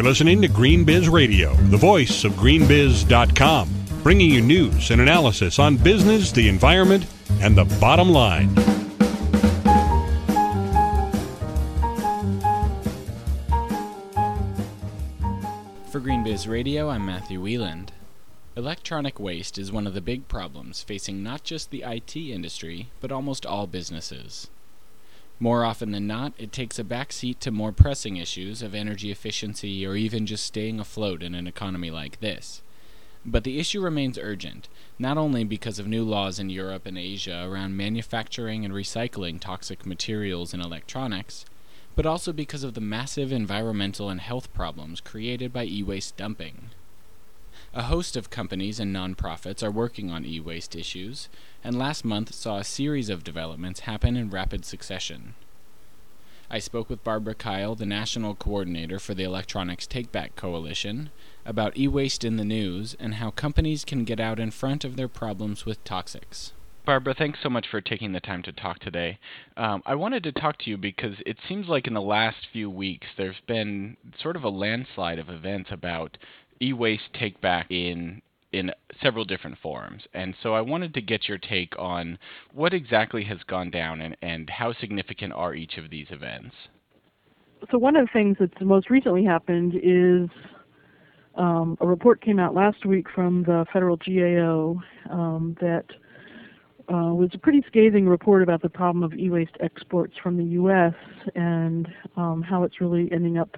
You're listening to GreenBiz Radio, the voice of greenbiz.com, bringing you news and analysis on business, the environment, and the bottom line. For GreenBiz Radio, I'm Matthew Wheeland. Electronic waste is one of the big problems facing not just the IT industry, but almost all businesses. More often than not, it takes a backseat to more pressing issues of energy efficiency or even just staying afloat in an economy like this. But the issue remains urgent, not only because of new laws in Europe and Asia around manufacturing and recycling toxic materials and electronics, but also because of the massive environmental and health problems created by e-waste dumping. A host of companies and nonprofits are working on e-waste issues, and last month saw a series of developments happen in rapid succession. I spoke with Barbara Kyle, the national coordinator for the Electronics Take Back Coalition, about e-waste in the news and how companies can get out in front of their problems with toxics. Barbara, thanks so much for taking the time to talk today. I wanted to talk to you because it seems like in the last few weeks there's been sort of a landslide of events about e-waste take back in several different forums. And so I wanted to get your take on what exactly has gone down and how significant are each of these events. So one of the things that's most recently happened is a report came out last week from the federal GAO that was a pretty scathing report about the problem of e-waste exports from the U.S. and how it's really ending up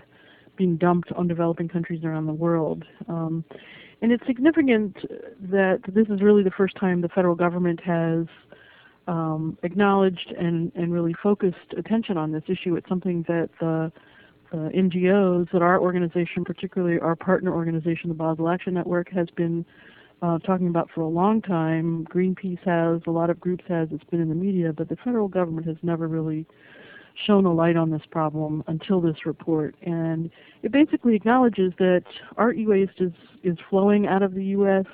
being dumped on developing countries around the world. And it's significant that this is really the first time the federal government has acknowledged and really focused attention on this issue. It's something that the NGOs that our organization, particularly our partner organization, the Basel Action Network, has been talking about for a long time. Greenpeace has, a lot of groups has, it's been in the media, but the federal government has never really shown a light on this problem until this report. And it basically acknowledges that our e-waste is flowing out of the U.S.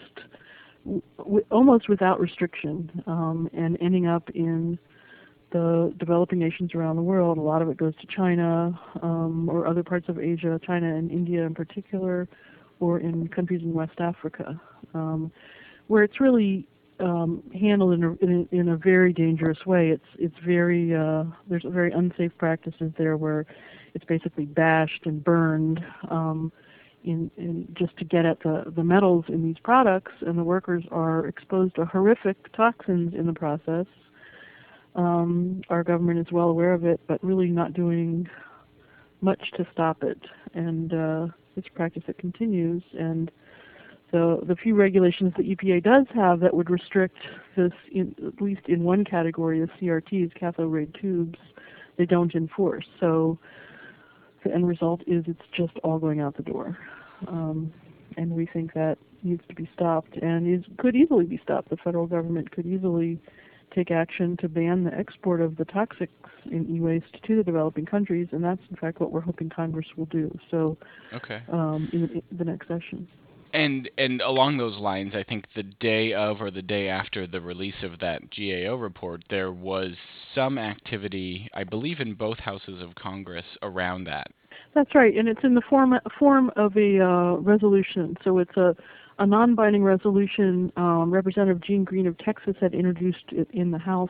almost without restriction and ending up in the developing nations around the world. A lot of it goes to China or other parts of Asia, China and India in particular, or in countries in West Africa, where it's really handled in a very dangerous way. It's very there's very unsafe practices there where it's basically bashed and burned in just to get at the metals in these products, and the workers are exposed to horrific toxins in the process. Our government is well aware of it, but really not doing much to stop it, and it's a practice that continues. And so the few regulations the EPA does have that would restrict this, at least in one category of CRTs, cathode ray tubes, they don't enforce. So the end result is it's just all going out the door. And we think that needs to be stopped and could easily be stopped. The federal government could easily take action to ban the export of the toxics in e-waste to the developing countries, and that's, in fact, what we're hoping Congress will do. So okay. In the next session. And along those lines, I think the day of or the day after the release of that GAO report, there was some activity, I believe, in both houses of Congress around that. That's right, and it's in the form of a resolution. So it's a non-binding resolution. Representative Gene Green of Texas had introduced it in the House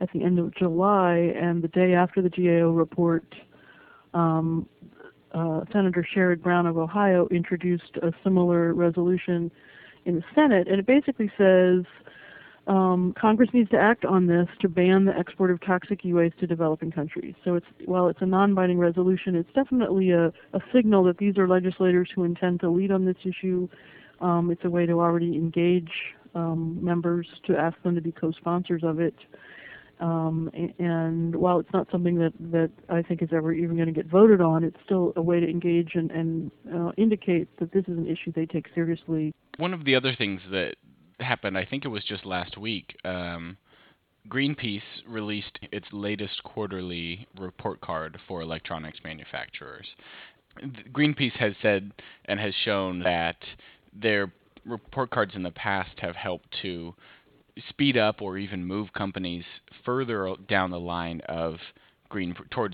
at the end of July, and the day after the GAO report, Senator Sherrod Brown of Ohio introduced a similar resolution in the Senate, and it basically says Congress needs to act on this to ban the export of toxic e-waste to developing countries. So while it's a non-binding resolution, it's definitely a signal that these are legislators who intend to lead on this issue. It's a way to already engage members to ask them to be co-sponsors of it. And while it's not something that I think is ever even going to get voted on, it's still a way to engage and indicate that this is an issue they take seriously. One of the other things that happened, I think it was just last week, Greenpeace released its latest quarterly report card for electronics manufacturers. Greenpeace has said and has shown that their report cards in the past have helped to speed up or even move companies further down the line of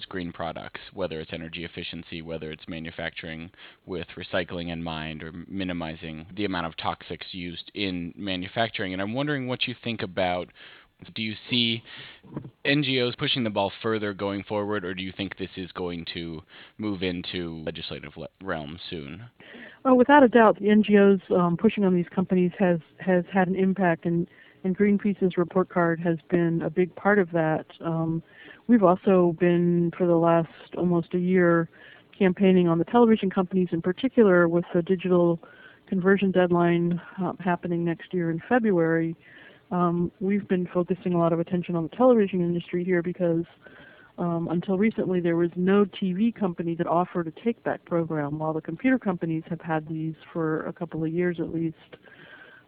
green products, whether it's energy efficiency, whether it's manufacturing with recycling in mind, or minimizing the amount of toxics used in manufacturing. And I'm wondering what you think about, do you see NGOs pushing the ball further going forward, or do you think this is going to move into legislative realm soon? Oh, without a doubt, the NGOs pushing on these companies has had an impact, and Greenpeace's report card has been a big part of that. We've also been, for the last almost a year, campaigning on the television companies in particular, with the digital conversion deadline happening next year in February. We've been focusing a lot of attention on the television industry here because until recently there was no TV company that offered a take-back program, while the computer companies have had these for a couple of years at least.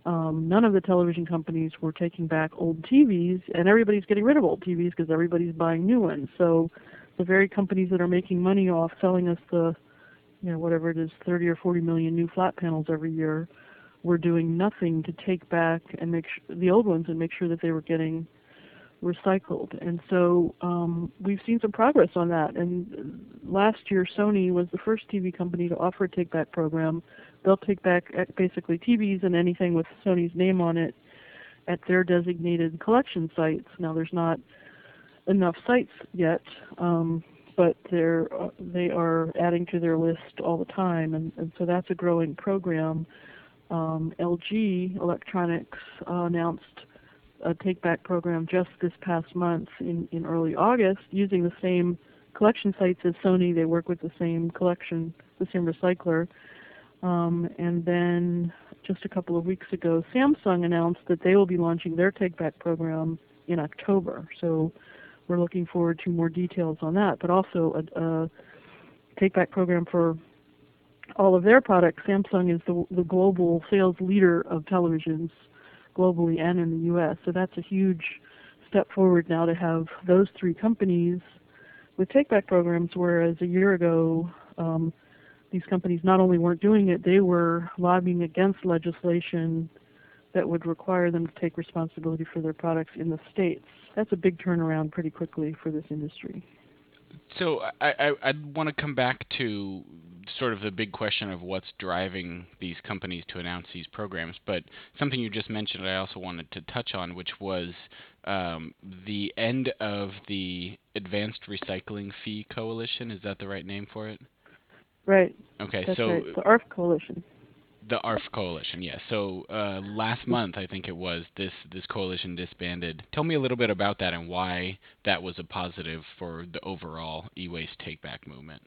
None of the television companies were taking back old TVs, and everybody's getting rid of old TVs because everybody's buying new ones. So the very companies that are making money off selling us the, whatever it is, 30 or 40 million new flat panels every year, were doing nothing to take back and make the old ones and make sure that they were getting recycled. And so we've seen some progress on that. And last year, Sony was the first TV company to offer a take-back program. They'll take back basically TVs and anything with Sony's name on it at their designated collection sites. Now, there's not enough sites yet, but they are adding to their list all the time, and so that's a growing program. LG Electronics announced a take-back program just this past month in early August, using the same collection sites as Sony. They work with the same collection, the same recycler. And then just a couple of weeks ago, Samsung announced that they will be launching their take-back program in October. So we're looking forward to more details on that, but also a take-back program for all of their products. Samsung is the global sales leader of televisions globally and in the U.S., so that's a huge step forward now to have those three companies with take-back programs, whereas a year ago these companies not only weren't doing it, they were lobbying against legislation that would require them to take responsibility for their products in the States. That's a big turnaround pretty quickly for this industry. So I want to come back to sort of the big question of what's driving these companies to announce these programs, but something you just mentioned I also wanted to touch on, which was the end of the Advanced Recycling Fee Coalition. Is that the right name for it? Right. Okay, that's so right. The ARF Coalition. The ARF Coalition, yes. So last month, I think it was, this coalition disbanded. Tell me a little bit about that and why that was a positive for the overall e-waste take-back movement.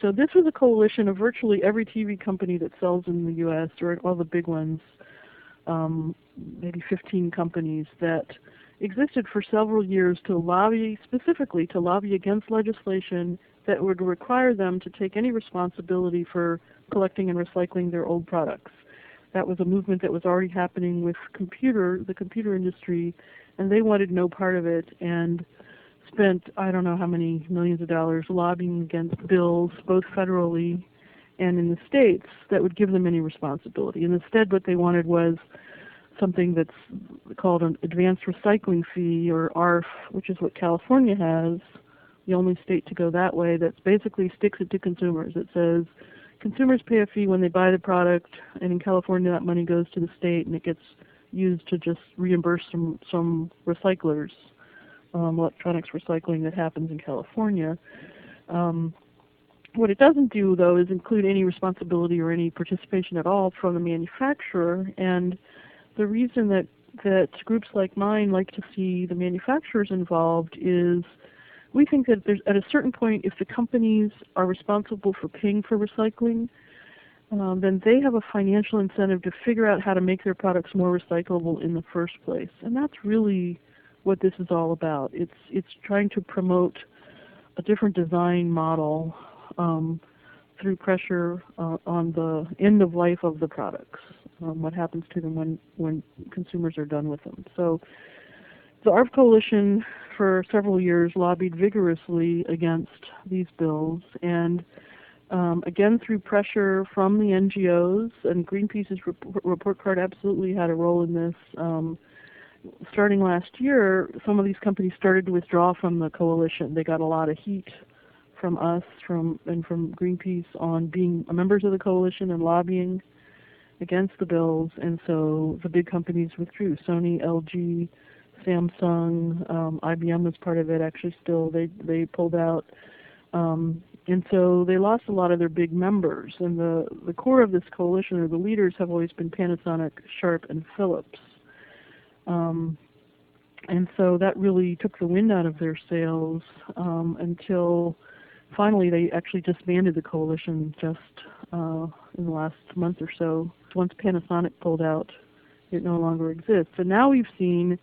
So this was a coalition of virtually every TV company that sells in the U.S., or all the big ones, maybe 15 companies, that existed for several years to lobby against legislation that would require them to take any responsibility for collecting and recycling their old products. That was a movement that was already happening with the computer industry, and they wanted no part of it, and spent I don't know how many millions of dollars lobbying against bills, both federally and in the states, that would give them any responsibility. And instead what they wanted was something that's called an Advanced Recycling Fee, or ARF, which is what California has, the only state to go that way, that basically sticks it to consumers. It says consumers pay a fee when they buy the product, and in California that money goes to the state and it gets used to just reimburse some recyclers, electronics recycling that happens in California. What it doesn't do, though, is include any responsibility or any participation at all from the manufacturer, and the reason that groups like mine like to see the manufacturers involved is we think that there's, at a certain point, if the companies are responsible for paying for recycling, then they have a financial incentive to figure out how to make their products more recyclable in the first place. And that's really what this is all about. It's trying to promote a different design model through pressure on the end of life of the products, what happens to them when consumers are done with them. So the ARF Coalition for several years lobbied vigorously against these bills, and again through pressure from the NGOs, and Greenpeace's report card absolutely had a role in this. starting last year, some of these companies started to withdraw from the coalition. They got a lot of heat from us and from Greenpeace on being members of the coalition and lobbying against the bills, and so the big companies withdrew. Sony, LG, Samsung, IBM was part of it actually still. They pulled out. And so they lost a lot of their big members. And the core of this coalition, or the leaders, have always been Panasonic, Sharp, and Philips. And so that really took the wind out of their sails until finally they actually disbanded the coalition just in the last month or so. Once Panasonic pulled out, it no longer exists. And now we've seen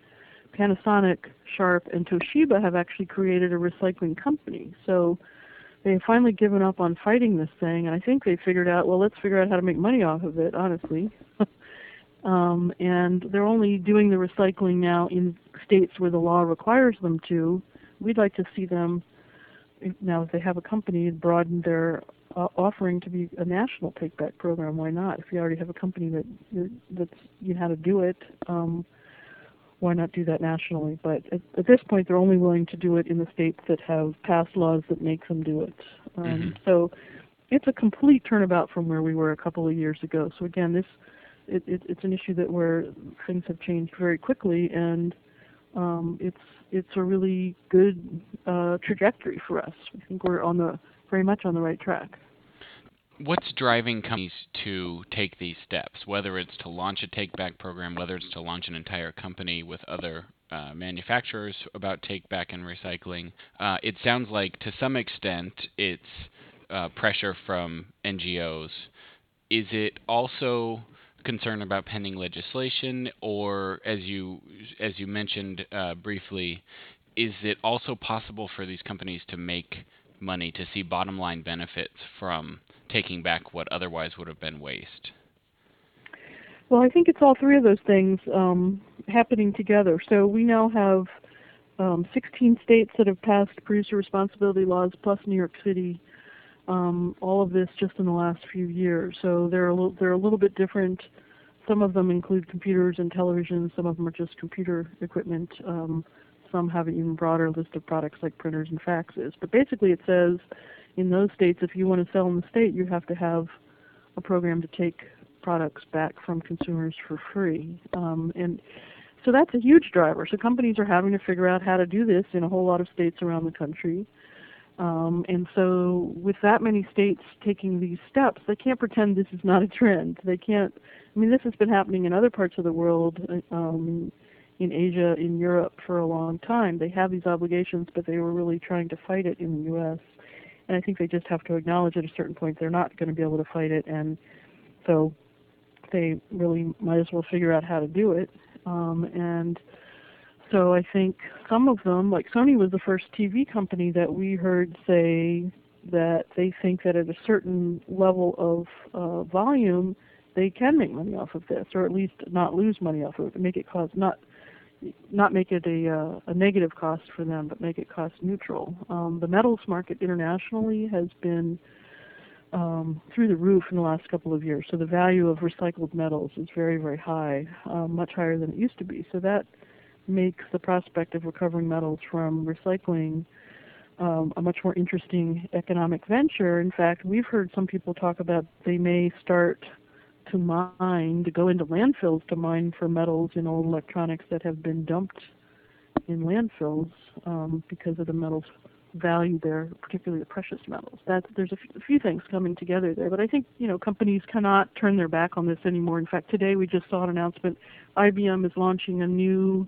Panasonic, Sharp, and Toshiba have actually created a recycling company. So they've finally given up on fighting this thing, and I think they figured out, well, let's figure out how to make money off of it, honestly. And they're only doing the recycling now in states where the law requires them to. We'd like to see them, now if they have a company, broaden their offering to be a national take-back program. Why not? If you already have a company that's you know how to do it, why not do that nationally? But at this point, they're only willing to do it in the states that have passed laws that make them do it. So it's a complete turnabout from where we were a couple of years ago. So again, it's an issue that where things have changed very quickly, and it's a really good trajectory for us. I think we're on the very much on the right track. What's driving companies to take these steps, whether it's to launch a take-back program, whether it's to launch an entire company with other manufacturers about take-back and recycling? It sounds like, to some extent, it's pressure from NGOs. Is it also concern about pending legislation, or, as you mentioned briefly, is it also possible for these companies to make money, to see bottom-line benefits from taking back what otherwise would have been waste? Well, I think it's all three of those things happening together. So we now have 16 states that have passed producer responsibility laws, plus New York City, all of this just in the last few years. So they're a little bit different. Some of them include computers and television. Some of them are just computer equipment. Some have an even broader list of products like printers and faxes. But basically it says in those states, if you want to sell in the state, you have to have a program to take products back from consumers for free. And so that's a huge driver. So companies are having to figure out how to do this in a whole lot of states around the country. And so with that many states taking these steps, they can't pretend this is not a trend. They can't, I mean, this has been happening in other parts of the world, in Asia, in Europe for a long time. They have these obligations, but they were really trying to fight it in the U.S. And I think they just have to acknowledge at a certain point they're not going to be able to fight it, and so they really might as well figure out how to do it. And so I think some of them, like Sony was the first TV company that we heard say that they think that at a certain level of volume they can make money off of this, or at least not lose money off of it, make it cost not make it a negative cost for them, but make it cost neutral. The metals market internationally has been through the roof in the last couple of years. So the value of recycled metals is very, very high, much higher than it used to be. So that makes the prospect of recovering metals from recycling a much more interesting economic venture. In fact, we've heard some people talk about they may start to mine, to go into landfills to mine for metals in old electronics that have been dumped in landfills because of the metals value there, particularly the precious metals. There's a few things coming together there, but I think companies cannot turn their back on this anymore. In fact, today we just saw an announcement. IBM is launching a new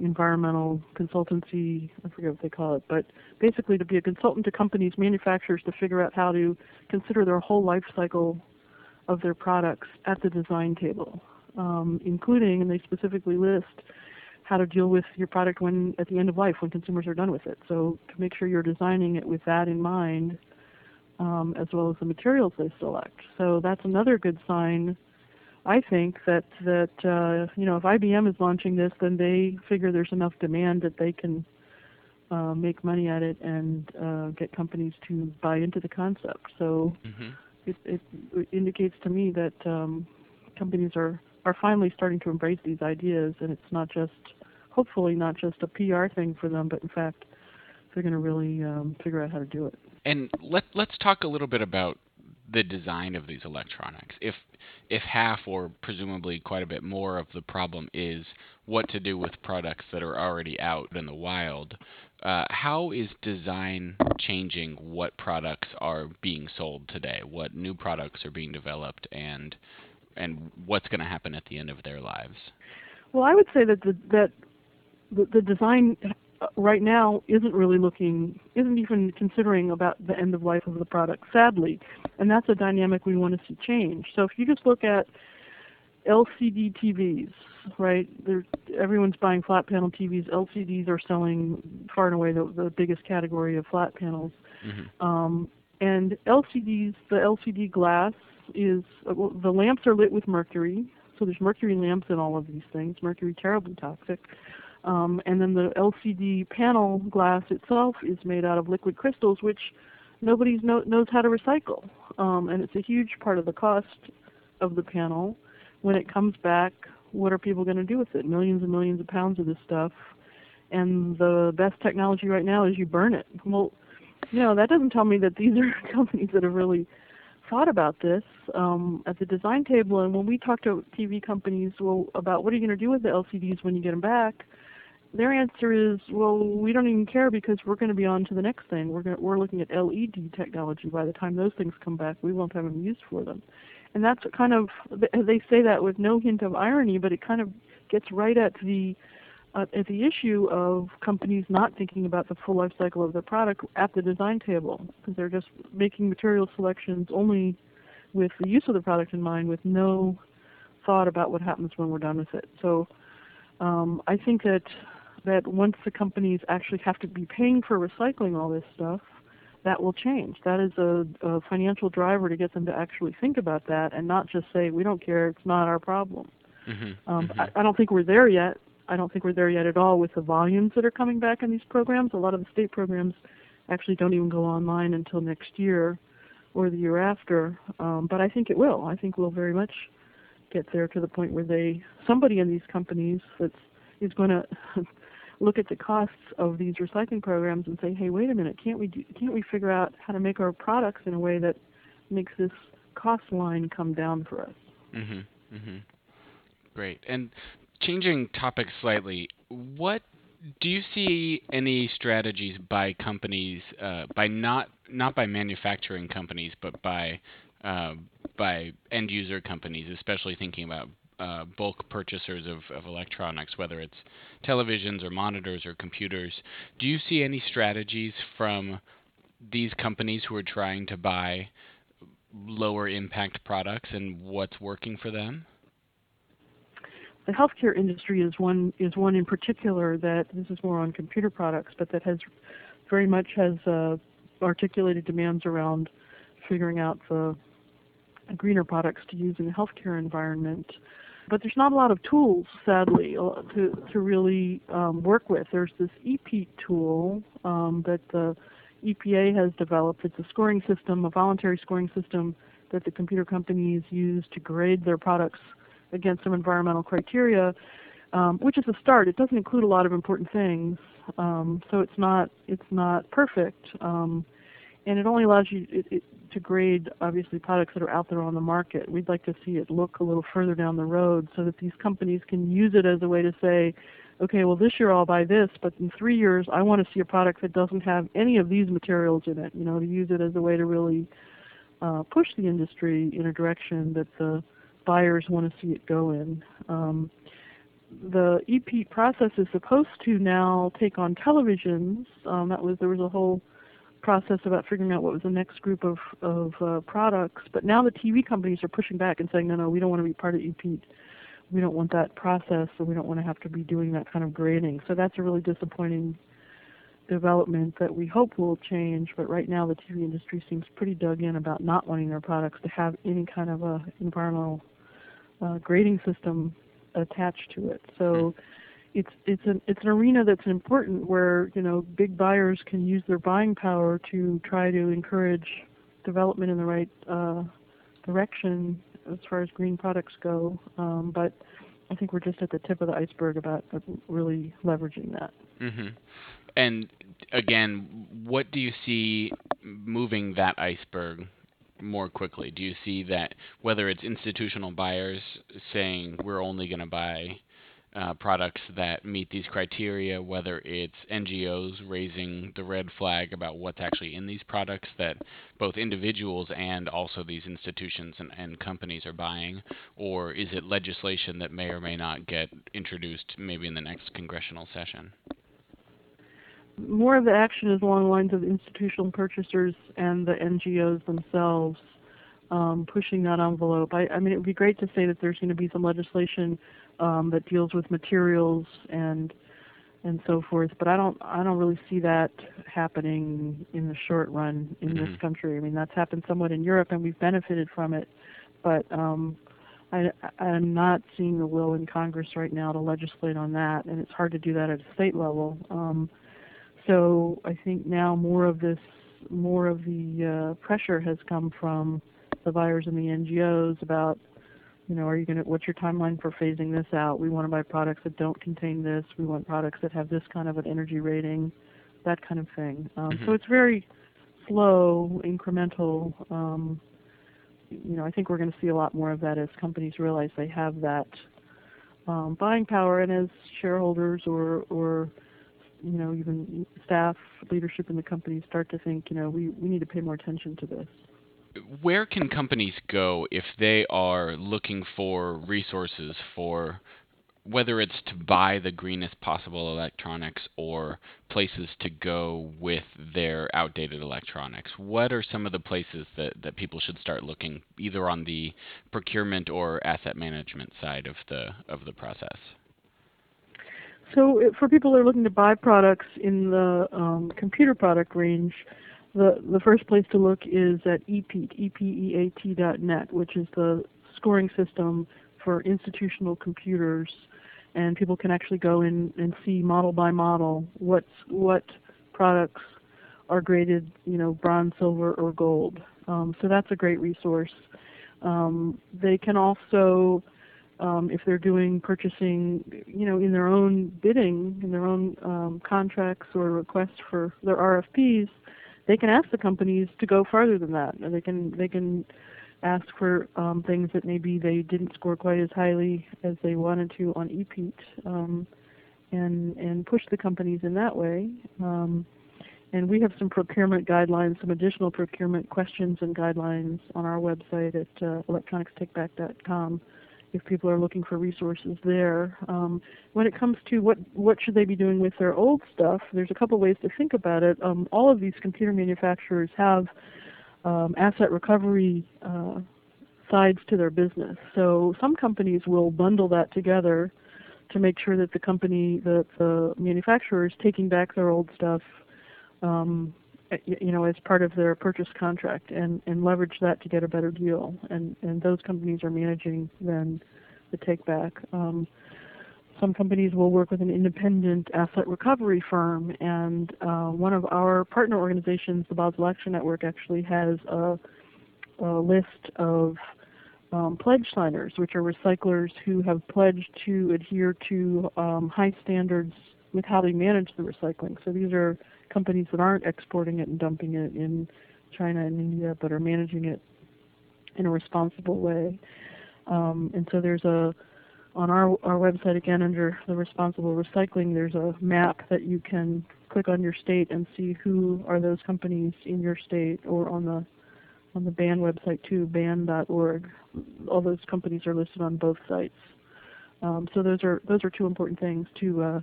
environmental consultancy, I forget what they call it, but basically to be a consultant to companies, manufacturers, to figure out how to consider their whole life cycle of their products at the design table, including, and they specifically list how to deal with your product when at the end of life, when consumers are done with it. So to make sure you're designing it with that in mind, as well as the materials they select. So that's another good sign, I think, that if IBM is launching this, then they figure there's enough demand that they can make money at it and get companies to buy into the concept. So It indicates to me that companies are are finally starting to embrace these ideas, and it's not just, hopefully not just a PR thing for them, but in fact they're going to really figure out how to do it. And let's talk a little bit about the design of these electronics. If half, or presumably quite a bit more, of the problem is what to do with products that are already out in the wild, how is design changing what products are being sold today, what new products are being developed, and what's going to happen at the end of their lives? Well, I would say that the design right now isn't even considering about the end of life of the product, sadly, and that's a dynamic we want to see change. So if you just look at LCD TVs, right? Everyone's buying flat panel TVs. LCDs are selling far and away the biggest category of flat panels. Mm-hmm. And LCDs, the LCD glass is, the lamps are lit with mercury, so there's mercury lamps in all of these things, mercury terribly toxic. And then the LCD panel glass itself is made out of liquid crystals, which nobody knows how to recycle. And it's a huge part of the cost of the panel. When it comes back, what are people going to do with it? Millions and millions of pounds of this stuff. And the best technology right now is you burn it. Well, that doesn't tell me that these are companies that have really thought about this at the design table. And when we talk to TV companies about what are you going to do with the LCDs when you get them back, their answer is, well, we don't even care because we're going to be on to the next thing. We're looking at LED technology. By the time those things come back, we won't have them used for them. And that's kind of, they say that with no hint of irony, but it kind of gets right at the issue of companies not thinking about the full life cycle of their product at the design table, because they're just making material selections only with the use of the product in mind, with no thought about what happens when we're done with it. So I think that once the companies actually have to be paying for recycling all this stuff, that will change. That is a financial driver to get them to actually think about that and not just say, we don't care, it's not our problem. Mm-hmm. I don't think we're there yet. I don't think we're there yet at all with the volumes that are coming back in these programs. A lot of the state programs actually don't even go online until next year or the year after. But I think it will. I think we'll very much get there to the point where somebody in these companies is going to look at the costs of these recycling programs and say, hey, wait a minute, can't we figure out how to make our products in a way that makes this cost line come down for us? Mm-hmm. Mm-hmm. Great. And changing topics slightly, what do you see any strategies by companies, by not by manufacturing companies, but by end user companies, especially thinking about bulk purchasers of electronics, whether it's televisions or monitors or computers. Do you see any strategies from these companies who are trying to buy lower impact products and what's working for them? The healthcare industry is one in particular that, this is more on computer products, but that has very much articulated demands around figuring out the greener products to use in the healthcare environment. But there's not a lot of tools, sadly, to really work with. There's this EPEAT tool that the EPA has developed. It's a scoring system, a voluntary scoring system that the computer companies use to grade their products against some environmental criteria, which is a start. It doesn't include a lot of important things, so it's not perfect. And it only allows you to grade, obviously, products that are out there on the market. We'd like to see it look a little further down the road so that these companies can use it as a way to say, okay, well, this year I'll buy this, but in 3 years I want to see a product that doesn't have any of these materials in it, to use it as a way to really push the industry in a direction that the buyers want to see it go in. The EPEAT process is supposed to now take on televisions. There was a whole process about figuring out what was the next group of products, but now the TV companies are pushing back and saying, no, we don't want to be part of EPEAT. We don't want that process, so we don't want to have to be doing that kind of grading. So that's a really disappointing development that we hope will change, but right now the TV industry seems pretty dug in about not wanting their products to have any kind of a environmental grading system attached to it. So It's an arena that's important where, big buyers can use their buying power to try to encourage development in the right direction as far as green products go, but I think we're just at the tip of the iceberg about really leveraging that. Mm-hmm. And again, what do you see moving that iceberg more quickly? Do you see that whether it's institutional buyers saying we're only going to buy products that meet these criteria, whether it's NGOs raising the red flag about what's actually in these products that both individuals and also these institutions and companies are buying, or is it legislation that may or may not get introduced maybe in the next congressional session? More of the action is along the lines of institutional purchasers and the NGOs themselves pushing that envelope. I mean, it would be great to say that there's going to be some legislation that deals with materials and so forth, but I don't really see that happening in the short run in this country. I mean, that's happened somewhat in Europe, and we've benefited from it, but I'm not seeing the will in Congress right now to legislate on that, and it's hard to do that at a state level. So I think now more of the pressure has come from the buyers and the NGOs about, you know, what's your timeline for phasing this out? We want to buy products that don't contain this. We want products that have this kind of an energy rating, that kind of thing. So it's very slow, incremental. You know, I think we're going to see a lot more of that as companies realize they have that buying power, and as shareholders or you know, even staff, leadership in the company start to think, you know, we need to pay more attention to this. Where can companies go if they are looking for resources for whether it's to buy the greenest possible electronics or places to go with their outdated electronics? What are some of the places that people should start looking, either on the procurement or asset management side of the process? So for people that are looking to buy products in the computer product range, the first place to look is at EPEAT, EPEAT.net, which is the scoring system for institutional computers. And people can actually go in and see model by model what products are graded, you know, bronze, silver, or gold. So that's a great resource. They can also... if they're doing purchasing, you know, in their own bidding, in their own contracts or requests for their RFPs, they can ask the companies to go farther than that. They can ask for things that maybe they didn't score quite as highly as they wanted to on EPEAT, and push the companies in that way. And we have some procurement guidelines, some additional procurement questions and guidelines on our website at electronicstakeback.com. If people are looking for resources there. When it comes to what should they be doing with their old stuff, there's a couple ways to think about it. All of these computer manufacturers have asset recovery sides to their business. So some companies will bundle that together to make sure that the manufacturer is taking back their old stuff you know, as part of their purchase contract and leverage that to get a better deal. And those companies are managing then the take back. Some companies will work with an independent asset recovery firm, and one of our partner organizations, the Basel Action Network, actually has a list of pledge signers, which are recyclers who have pledged to adhere to high standards with how they manage the recycling. So these are companies that aren't exporting it and dumping it in China and India, but are managing it in a responsible way. And so there's on our website, again, under the responsible recycling, there's a map that you can click on your state and see who are those companies in your state, or on the BAN website too, BAN.org. All those companies are listed on both sites. So those are two important things to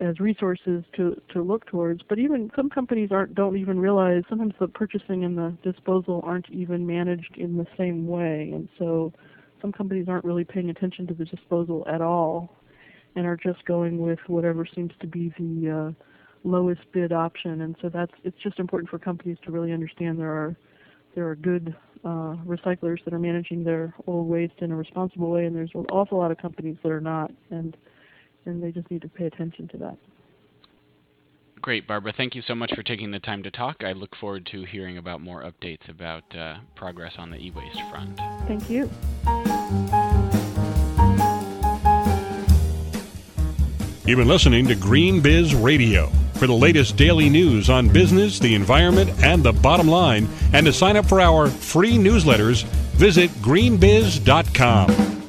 as resources to look towards. But even some companies don't even realize sometimes the purchasing and the disposal aren't even managed in the same way, and so some companies aren't really paying attention to the disposal at all and are just going with whatever seems to be the lowest bid option. And so it's just important for companies to really understand there are good recyclers that are managing their old waste in a responsible way, and there's an awful lot of companies that are not, and they just need to pay attention to that. Great, Barbara. Thank you so much for taking the time to talk. I look forward to hearing about more updates about progress on the e-waste front. Thank you. You've been listening to GreenBiz Radio. For the latest daily news on business, the environment, and the bottom line, and to sign up for our free newsletters, visit greenbiz.com.